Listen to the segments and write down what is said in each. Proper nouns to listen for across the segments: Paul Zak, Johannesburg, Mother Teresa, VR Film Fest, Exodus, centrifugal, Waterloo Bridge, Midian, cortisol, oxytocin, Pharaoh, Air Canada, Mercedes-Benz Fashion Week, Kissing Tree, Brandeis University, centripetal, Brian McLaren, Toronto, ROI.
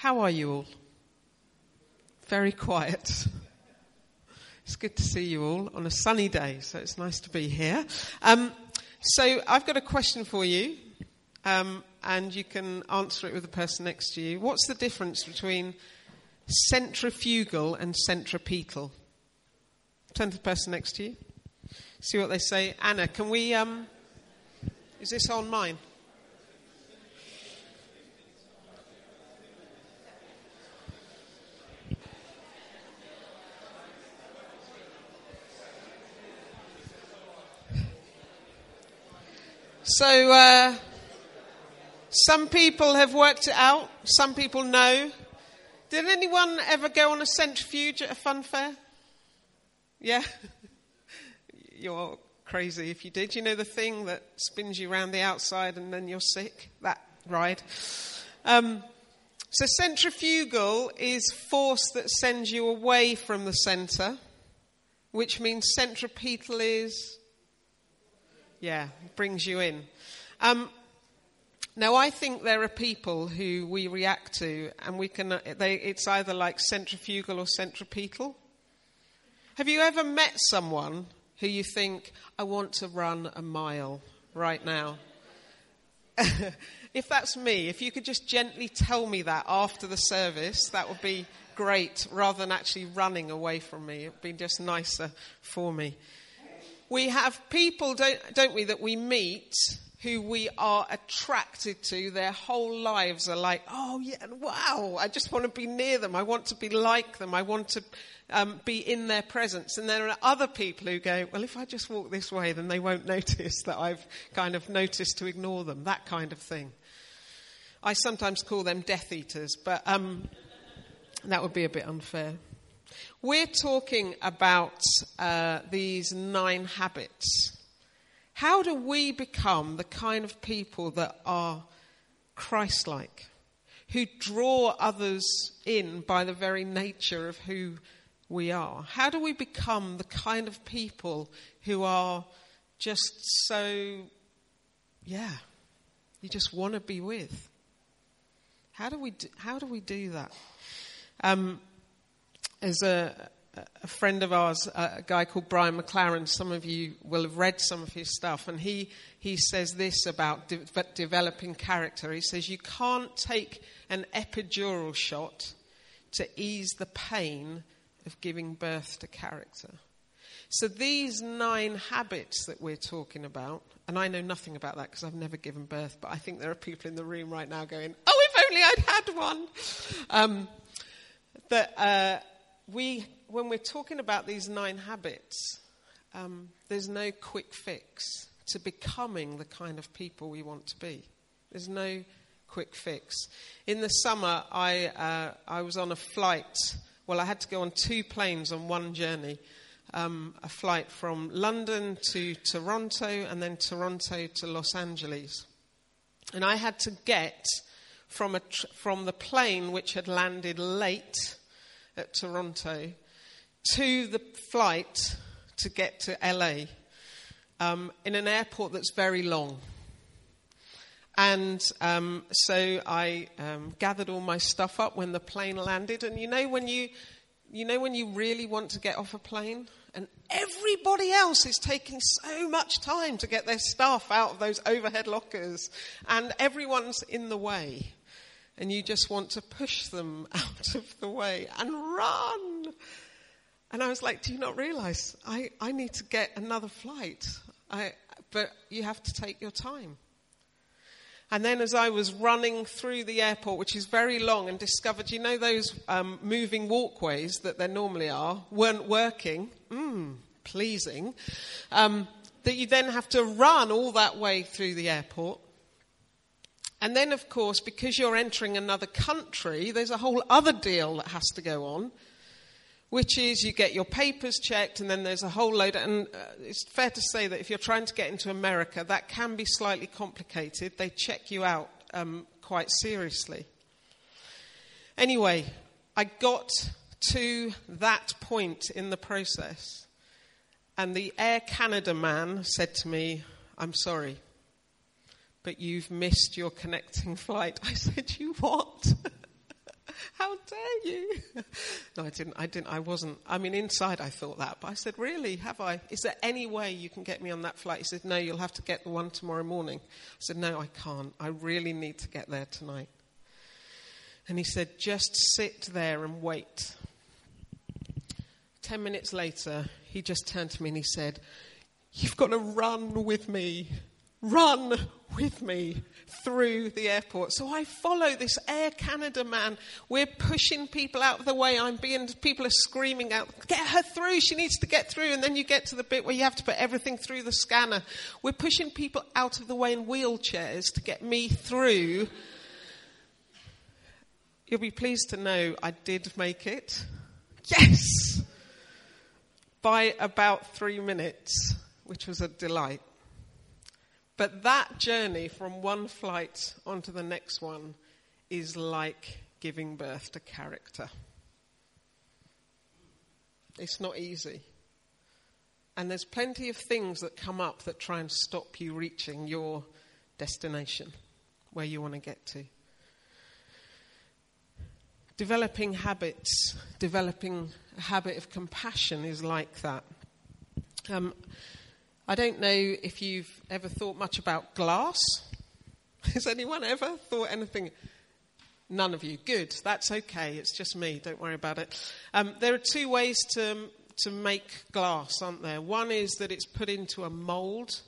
How are you all? Very quiet. It's good to see you all on a sunny day, so it's nice to be here. So I've got a question for you, and you can answer it with the person next to you. What's the difference between centrifugal and centripetal? Turn to the person next to you. See what they say. Anna, can we... is this on mine? So, some people have worked it out. Some people know. Did anyone ever go on a centrifuge at a fun fair? Yeah? You're crazy if you did. You know the thing that spins you round the outside and then you're sick? That ride. So centrifugal is force that sends you away from the centre, which means centripetal is... yeah, brings you in. Now, I think there are people who we react to, and we can. It's either like centrifugal or centripetal. Have you ever met someone who you think, I want to run a mile right now? If that's me, if you could just gently tell me that after the service, that would be great, rather than actually running away from me. It would be just nicer for me. We have people, don't we, that we meet who we are attracted to. Their whole lives are like, oh, yeah, wow, I just want to be near them. I want to be like them. I want to be in their presence. And there are other people who go, well, if I just walk this way, then they won't notice that I've kind of noticed to ignore them, that kind of thing. I sometimes call them Death Eaters, but that would be a bit unfair. We're talking about these 9 habits. How do we become the kind of people that are Christ-like, who draw others in by the very nature of who we are? How do we become the kind of people who are just so, yeah, you just want to be with? How do we do that? There's a friend of ours, a guy called Brian McLaren. Some of you will have read some of his stuff. And he says this about developing character. He says, you can't take an epidural shot to ease the pain of giving birth to character. So these 9 habits that we're talking about, and I know nothing about that because I've never given birth, but I think there are people in the room right now going, oh, if only I'd had one. When we're talking about these 9 habits, there's no quick fix to becoming the kind of people we want to be. There's no quick fix. In the summer, I was on a flight. Well, I had to go on 2 planes on one journey. A flight from London to Toronto and then Toronto to Los Angeles. And I had to get from the plane which had landed late at Toronto to the flight to get to LA in an airport that's very long. And so I gathered all my stuff up when the plane landed. And you know when you really want to get off a plane and everybody else is taking so much time to get their stuff out of those overhead lockers and everyone's in the way. And you just want to push them out of the way and run. And I was like, do you not realize I need to get another flight? But you have to take your time. And then as I was running through the airport, which is very long, and discovered, you know, those moving walkways that there normally are weren't working. Pleasing. That you then have to run all that way through the airport. And then, of course, because you're entering another country, there's a whole other deal that has to go on, which is you get your papers checked, and then there's a whole load. And it's fair to say that if you're trying to get into America, that can be slightly complicated. They check you out quite seriously. Anyway, I got to that point in the process, and the Air Canada man said to me, I'm sorry, but you've missed your connecting flight. I said, you what? dare you? No, I didn't. I wasn't. I mean, inside I thought that, but I said, really, have I? Is there any way you can get me on that flight? He said, no, you'll have to get the one tomorrow morning. I said, no, I can't. I really need to get there tonight. And he said, just sit there and wait. 10 minutes later, he just turned to me and he said, you've got to run with me. Run with me through the airport. So I follow this Air Canada man. We're pushing people out of the way. People are screaming out, get her through. She needs to get through. And then you get to the bit where you have to put everything through the scanner. We're pushing people out of the way in wheelchairs to get me through. You'll be pleased to know I did make it. Yes! By about 3 minutes, which was a delight. But that journey from one flight onto the next one is like giving birth to character. It's not easy. And there's plenty of things that come up that try and stop you reaching your destination, where you want to get to. Developing habits, developing a habit of compassion is like that. I don't know if you've ever thought much about glass. Has anyone ever thought anything? None of you. Good. That's okay. It's just me. Don't worry about it. There are two ways to make glass, aren't there? One is that it's put into a mould.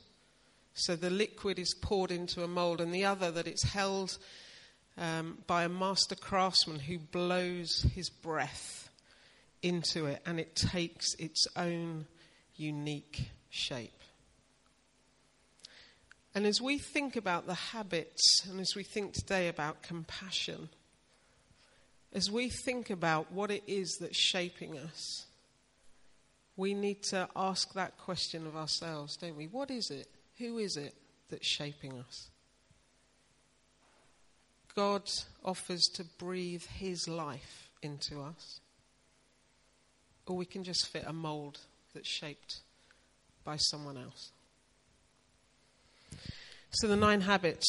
So the liquid is poured into a mould. And the other that it's held by a master craftsman who blows his breath into it. And it takes its own unique shape. And as we think about the habits, and as we think today about compassion, as we think about what it is that's shaping us, we need to ask that question of ourselves, don't we? What is it? Who is it that's shaping us? God offers to breathe his life into us. Or we can just fit a mould that's shaped by someone else. So the 9 habits,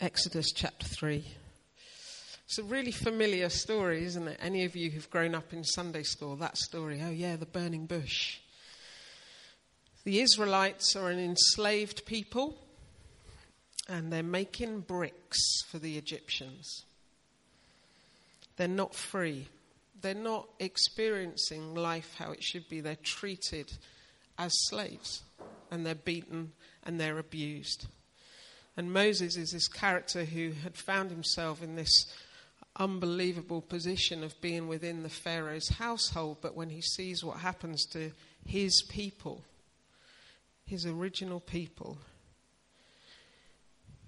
Exodus chapter 3. It's a really familiar story, isn't it? Any of you who've grown up in Sunday school, that story, oh yeah, the burning bush. The Israelites are an enslaved people and they're making bricks for the Egyptians. They're not free. They're not experiencing life how it should be. They're treated as slaves. And they're beaten and they're abused. And Moses is this character who had found himself in this unbelievable position of being within the Pharaoh's household. But when he sees what happens to his people, his original people,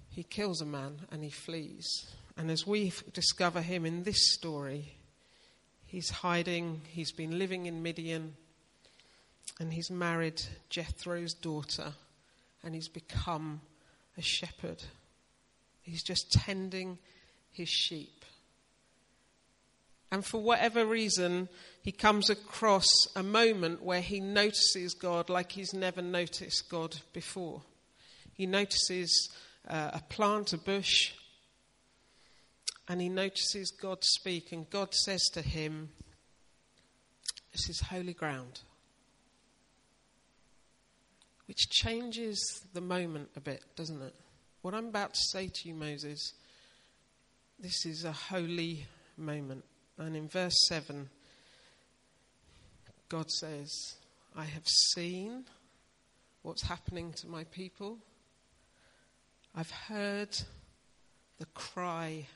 he kills a man and he flees. And as we discover him in this story, he's hiding, he's been living in Midian, and he's married Jethro's daughter, and he's become a shepherd. He's just tending his sheep. And for whatever reason, he comes across a moment where he notices God like he's never noticed God before. He notices a plant, a bush, and he notices God speak, and God says to him, this is holy ground. Which changes the moment a bit, doesn't it? What I'm about to say to you, Moses, this is a holy moment. And in verse 7, God says, I have seen what's happening to my people. I've heard the cry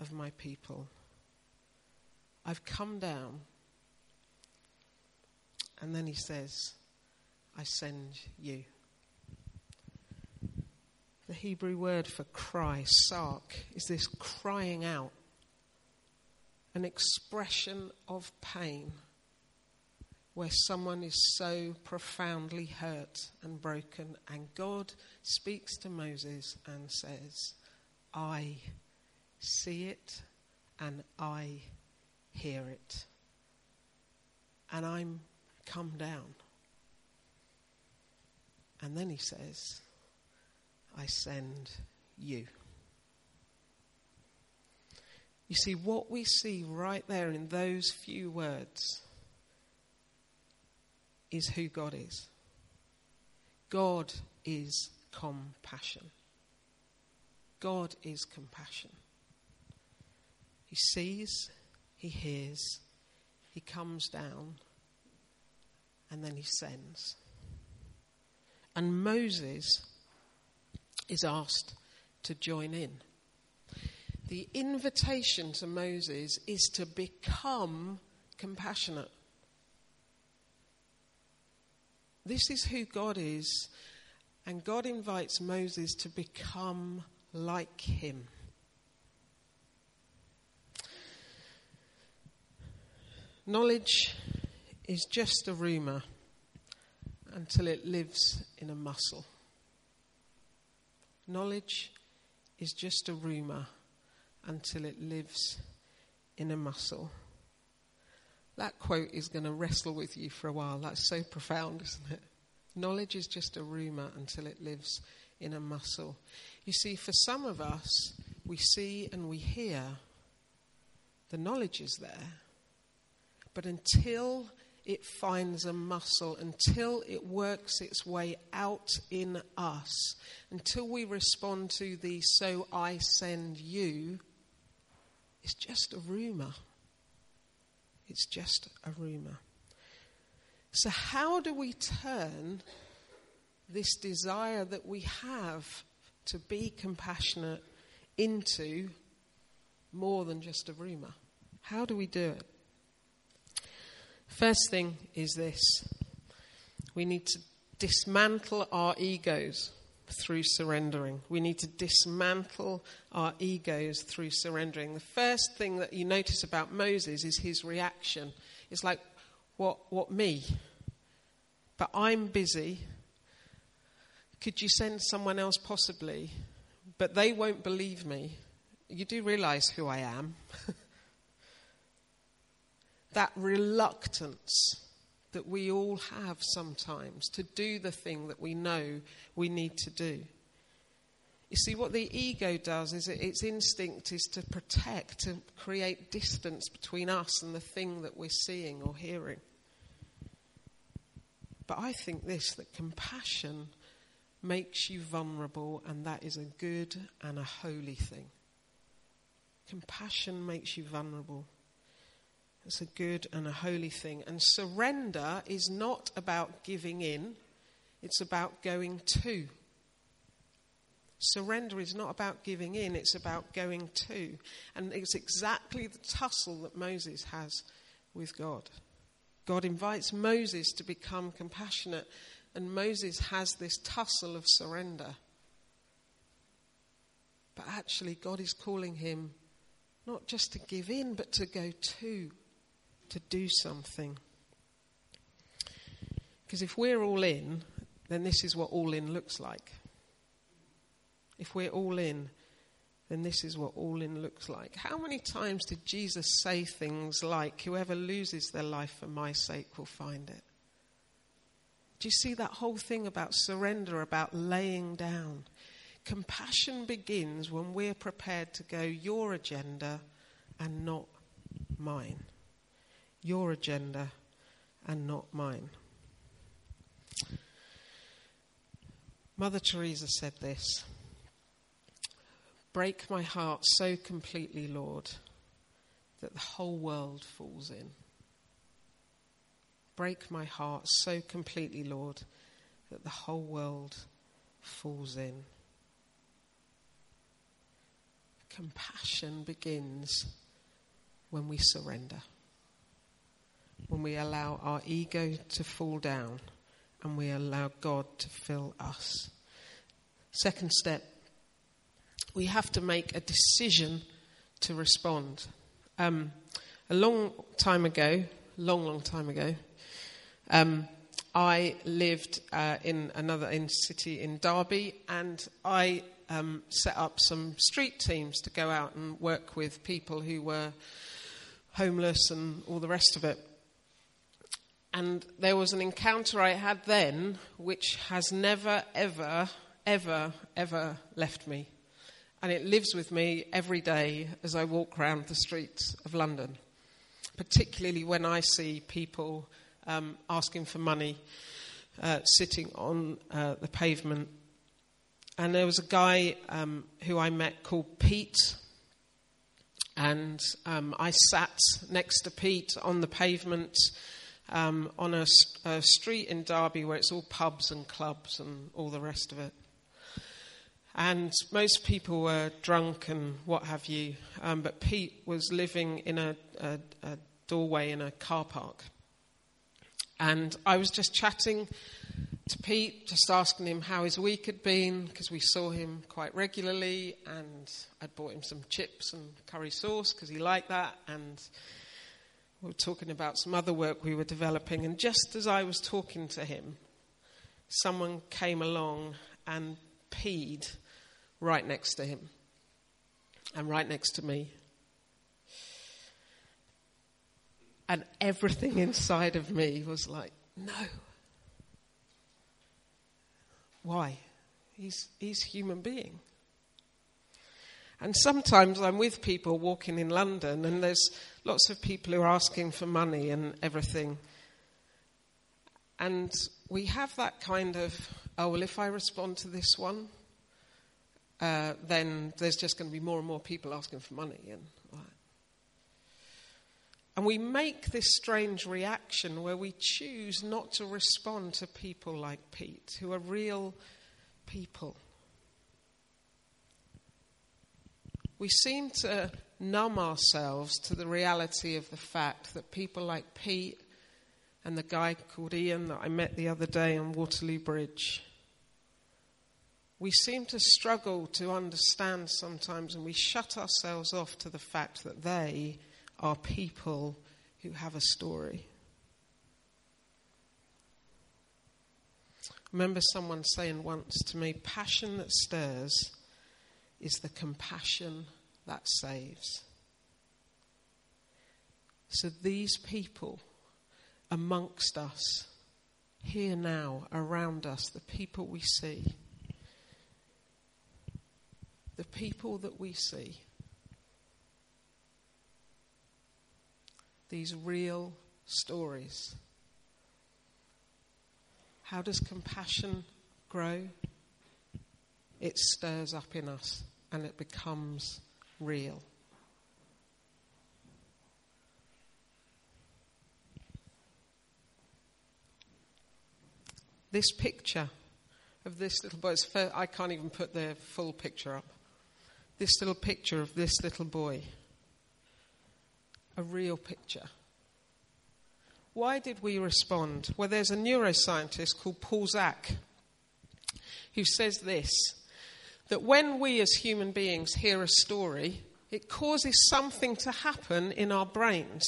of my people. I've come down. And then he says, I send you. The Hebrew word for cry, sark, is this crying out, an expression of pain where someone is so profoundly hurt and broken, and God speaks to Moses and says, I see it and I hear it, and I'm come down. And then he says, I send you. You see, what we see right there in those few words is who God is. God is compassion. God is compassion. He sees, he hears, he comes down, and then he sends. And Moses is asked to join in. The invitation to Moses is to become compassionate. This is who God is, and God invites Moses to become like him. Knowledge is just a rumor until it lives in a muscle. Knowledge is just a rumor until it lives in a muscle. That quote is going to wrestle with you for a while. That's so profound, isn't it? Knowledge is just a rumor until it lives in a muscle. You see, for some of us, we see and we hear. The knowledge is there. But until it finds a muscle, until it works its way out in us, until we respond to the "so I send you," it's just a rumor. It's just a rumor. So how do we turn this desire that we have to be compassionate into more than just a rumor? How do we do it? First thing is this. We need to dismantle our egos through surrendering. We need to dismantle our egos through surrendering. The first thing that you notice about Moses is his reaction. It's like, what me? But I'm busy. Could you send someone else possibly? But they won't believe me. You do realize who I am. That reluctance that we all have sometimes to do the thing that we know we need to do. You see, what the ego does is its instinct is to protect, to create distance between us and the thing that we're seeing or hearing. But I think that compassion makes you vulnerable, and that is a good and a holy thing. Compassion makes you vulnerable. It's a good and a holy thing. And surrender is not about giving in. It's about going to. Surrender is not about giving in. It's about going to. And it's exactly the tussle that Moses has with God. God invites Moses to become compassionate. And Moses has this tussle of surrender. But actually, God is calling him not just to give in, but to go to. To do something. Because if we're all in, then this is what all in looks like. If we're all in, then this is what all in looks like. How many times did Jesus say things like, "Whoever loses their life for my sake will find it"? Do you see that whole thing about surrender, about laying down? Compassion begins when we're prepared to go, "Your agenda and not mine. Your agenda and not mine." Mother Teresa said this: "Break my heart so completely, Lord, that the whole world falls in. Break my heart so completely, Lord, that the whole world falls in." Compassion begins when we surrender. When we allow our ego to fall down and we allow God to fill us. Second step, we have to make a decision to respond. A long time ago, I lived in city in Derby, and I set up some street teams to go out and work with people who were homeless and all the rest of it. And there was an encounter I had then which has never, ever, ever, ever left me. and it lives with me every day as I walk around the streets of London, particularly when I see people asking for money, sitting on the pavement. And there was a guy who I met called Pete, and I sat next to Pete on the pavement on a street in Derby where it's all pubs and clubs and all the rest of it. And most people were drunk and what have you, but Pete was living in a doorway in a car park. And I was just chatting to Pete, just asking him how his week had been, because we saw him quite regularly, and I'd bought him some chips and curry sauce, because he liked that, and we were talking about some other work we were developing. And just as I was talking to him, someone came along and peed right next to him, and right next to me. And everything inside of me was like, no. Why? He's a human being. And sometimes I'm with people walking in London, and there's lots of people who are asking for money and everything. And we have that kind of, oh, well, if I respond to this one, then there's just going to be more and more people asking for money. And we make this strange reaction where we choose not to respond to people like Pete, who are real people. We seem to numb ourselves to the reality of the fact that people like Pete and the guy called Ian that I met the other day on Waterloo Bridge, we seem to struggle to understand sometimes, and we shut ourselves off to the fact that they are people who have a story. I remember someone saying once to me, passion that stirs is the compassion that saves. So these people amongst us, here now, around us, the people we see, the people that we see, these real stories. How does compassion grow? It stirs up in us and it becomes real. This picture of this little boy, I can't even put the full picture up. This little picture of this little boy. A real picture. Why did we respond? Well, there's a neuroscientist called Paul Zak who says this, that when we as human beings hear a story, it causes something to happen in our brains.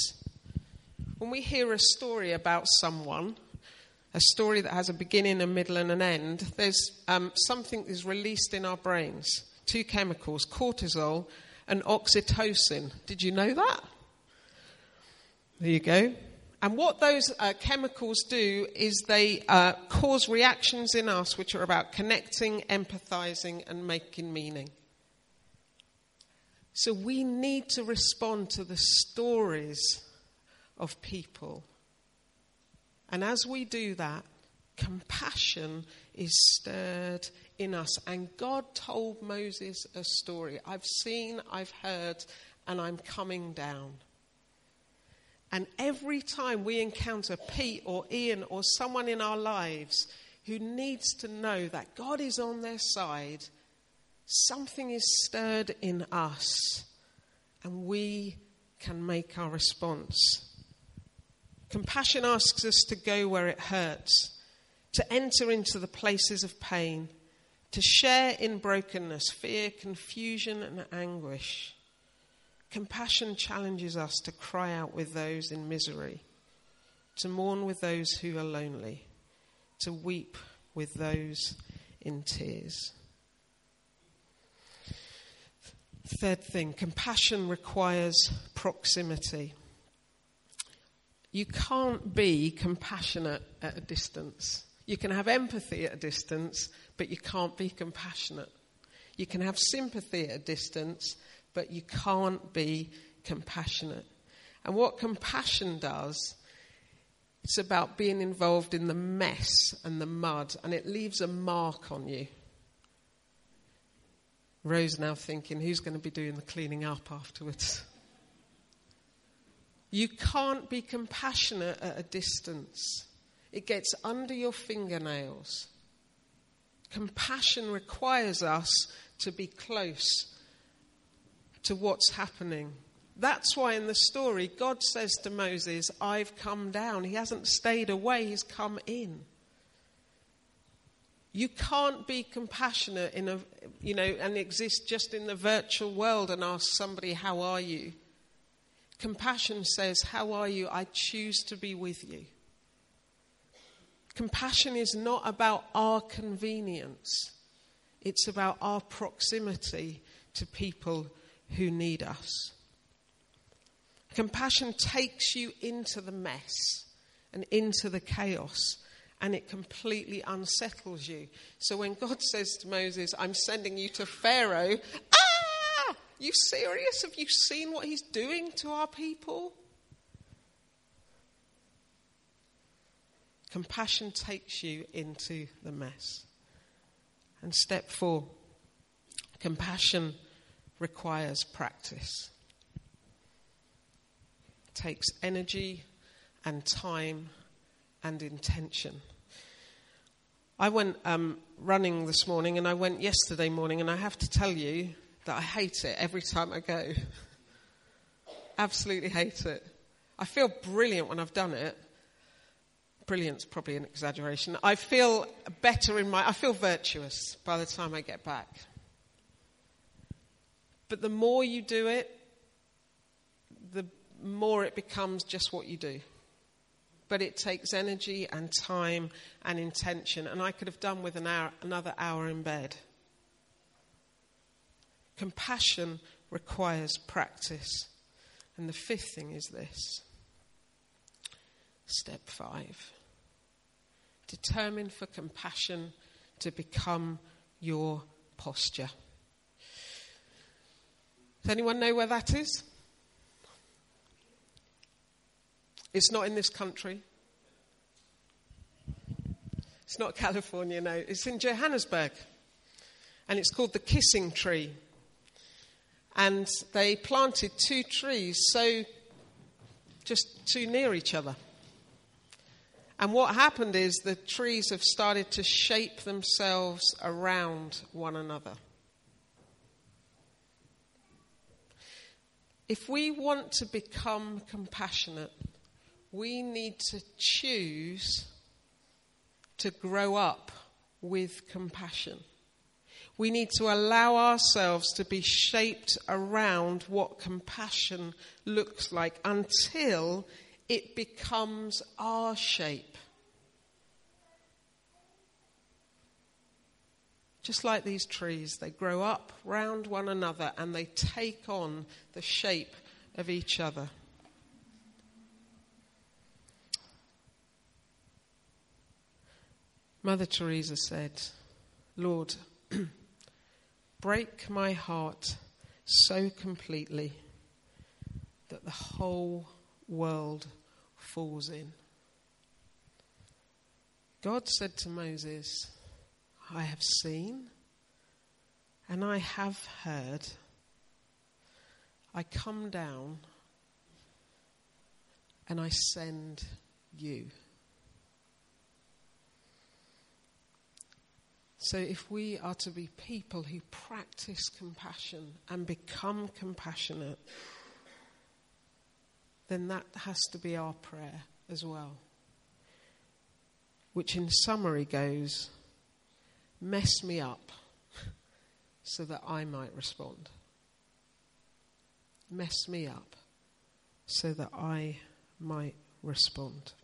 When we hear a story about someone, a story that has a beginning, a middle and an end, there's something is released in our brains. Two chemicals, cortisol and oxytocin. Did you know that? There you go. And what those chemicals do is they cause reactions in us which are about connecting, empathizing, and making meaning. So we need to respond to the stories of people. And as we do that, compassion is stirred in us. And God told Moses a story. I've seen, I've heard, and I'm coming down. And every time we encounter Pete or Ian or someone in our lives who needs to know that God is on their side, something is stirred in us and we can make our response. Compassion asks us to go where it hurts, to enter into the places of pain, to share in brokenness, fear, confusion, and anguish. Compassion challenges us to cry out with those in misery, to mourn with those who are lonely, to weep with those in tears. Third thing, compassion requires proximity. You can't be compassionate at a distance. You can have empathy at a distance, but you can't be compassionate. You can have sympathy at a distance, but you can't be compassionate. And what compassion does, it's about being involved in the mess and the mud, and it leaves a mark on you. Rose now thinking, who's going to be doing the cleaning up afterwards? You can't be compassionate at a distance. It gets under your fingernails. Compassion requires us to be close to what's happening. That's why in the story, God says to Moses, I've come down. He hasn't stayed away, he's come in. You can't be compassionate in a, and exist just in the virtual world and ask somebody, how are you? Compassion says, how are you? I choose to be with you. Compassion is not about our convenience. It's about our proximity to people who need us. Compassion takes you into the mess and into the chaos, and it completely unsettles you. So when God says to Moses, I'm sending you to Pharaoh, ah, you serious? Have you seen what he's doing to our people? Compassion takes you into the mess. And step 4, compassion requires practice. It takes energy and time and intention. I went running this morning, and I went yesterday morning, and I have to tell you that I hate it every time I go. Absolutely hate it. I feel brilliant when I've done it. Brilliant's probably an exaggeration. I feel better I feel virtuous by the time I get back. But the more you do it, the more it becomes just what you do. But it takes energy and time and intention. And I could have done with another hour in bed. Compassion requires practice. And the 5th thing is this. Step 5. Determine for compassion to become your posture. Does anyone know where that is? It's not in this country. It's not California, no. It's in Johannesburg. And it's called the Kissing Tree. And they planted 2 trees so just too near each other. And what happened is the trees have started to shape themselves around one another. If we want to become compassionate, we need to choose to grow up with compassion. We need to allow ourselves to be shaped around what compassion looks like until it becomes our shape. Just like these trees, they grow up round one another and they take on the shape of each other. Mother Teresa said, Lord, break my heart so completely that the whole world falls in. God said to Moses, I have seen and I have heard. I come down and I send you. So if we are to be people who practice compassion and become compassionate, then that has to be our prayer as well. Which in summary goes, mess me up so that I might respond. Mess me up so that I might respond.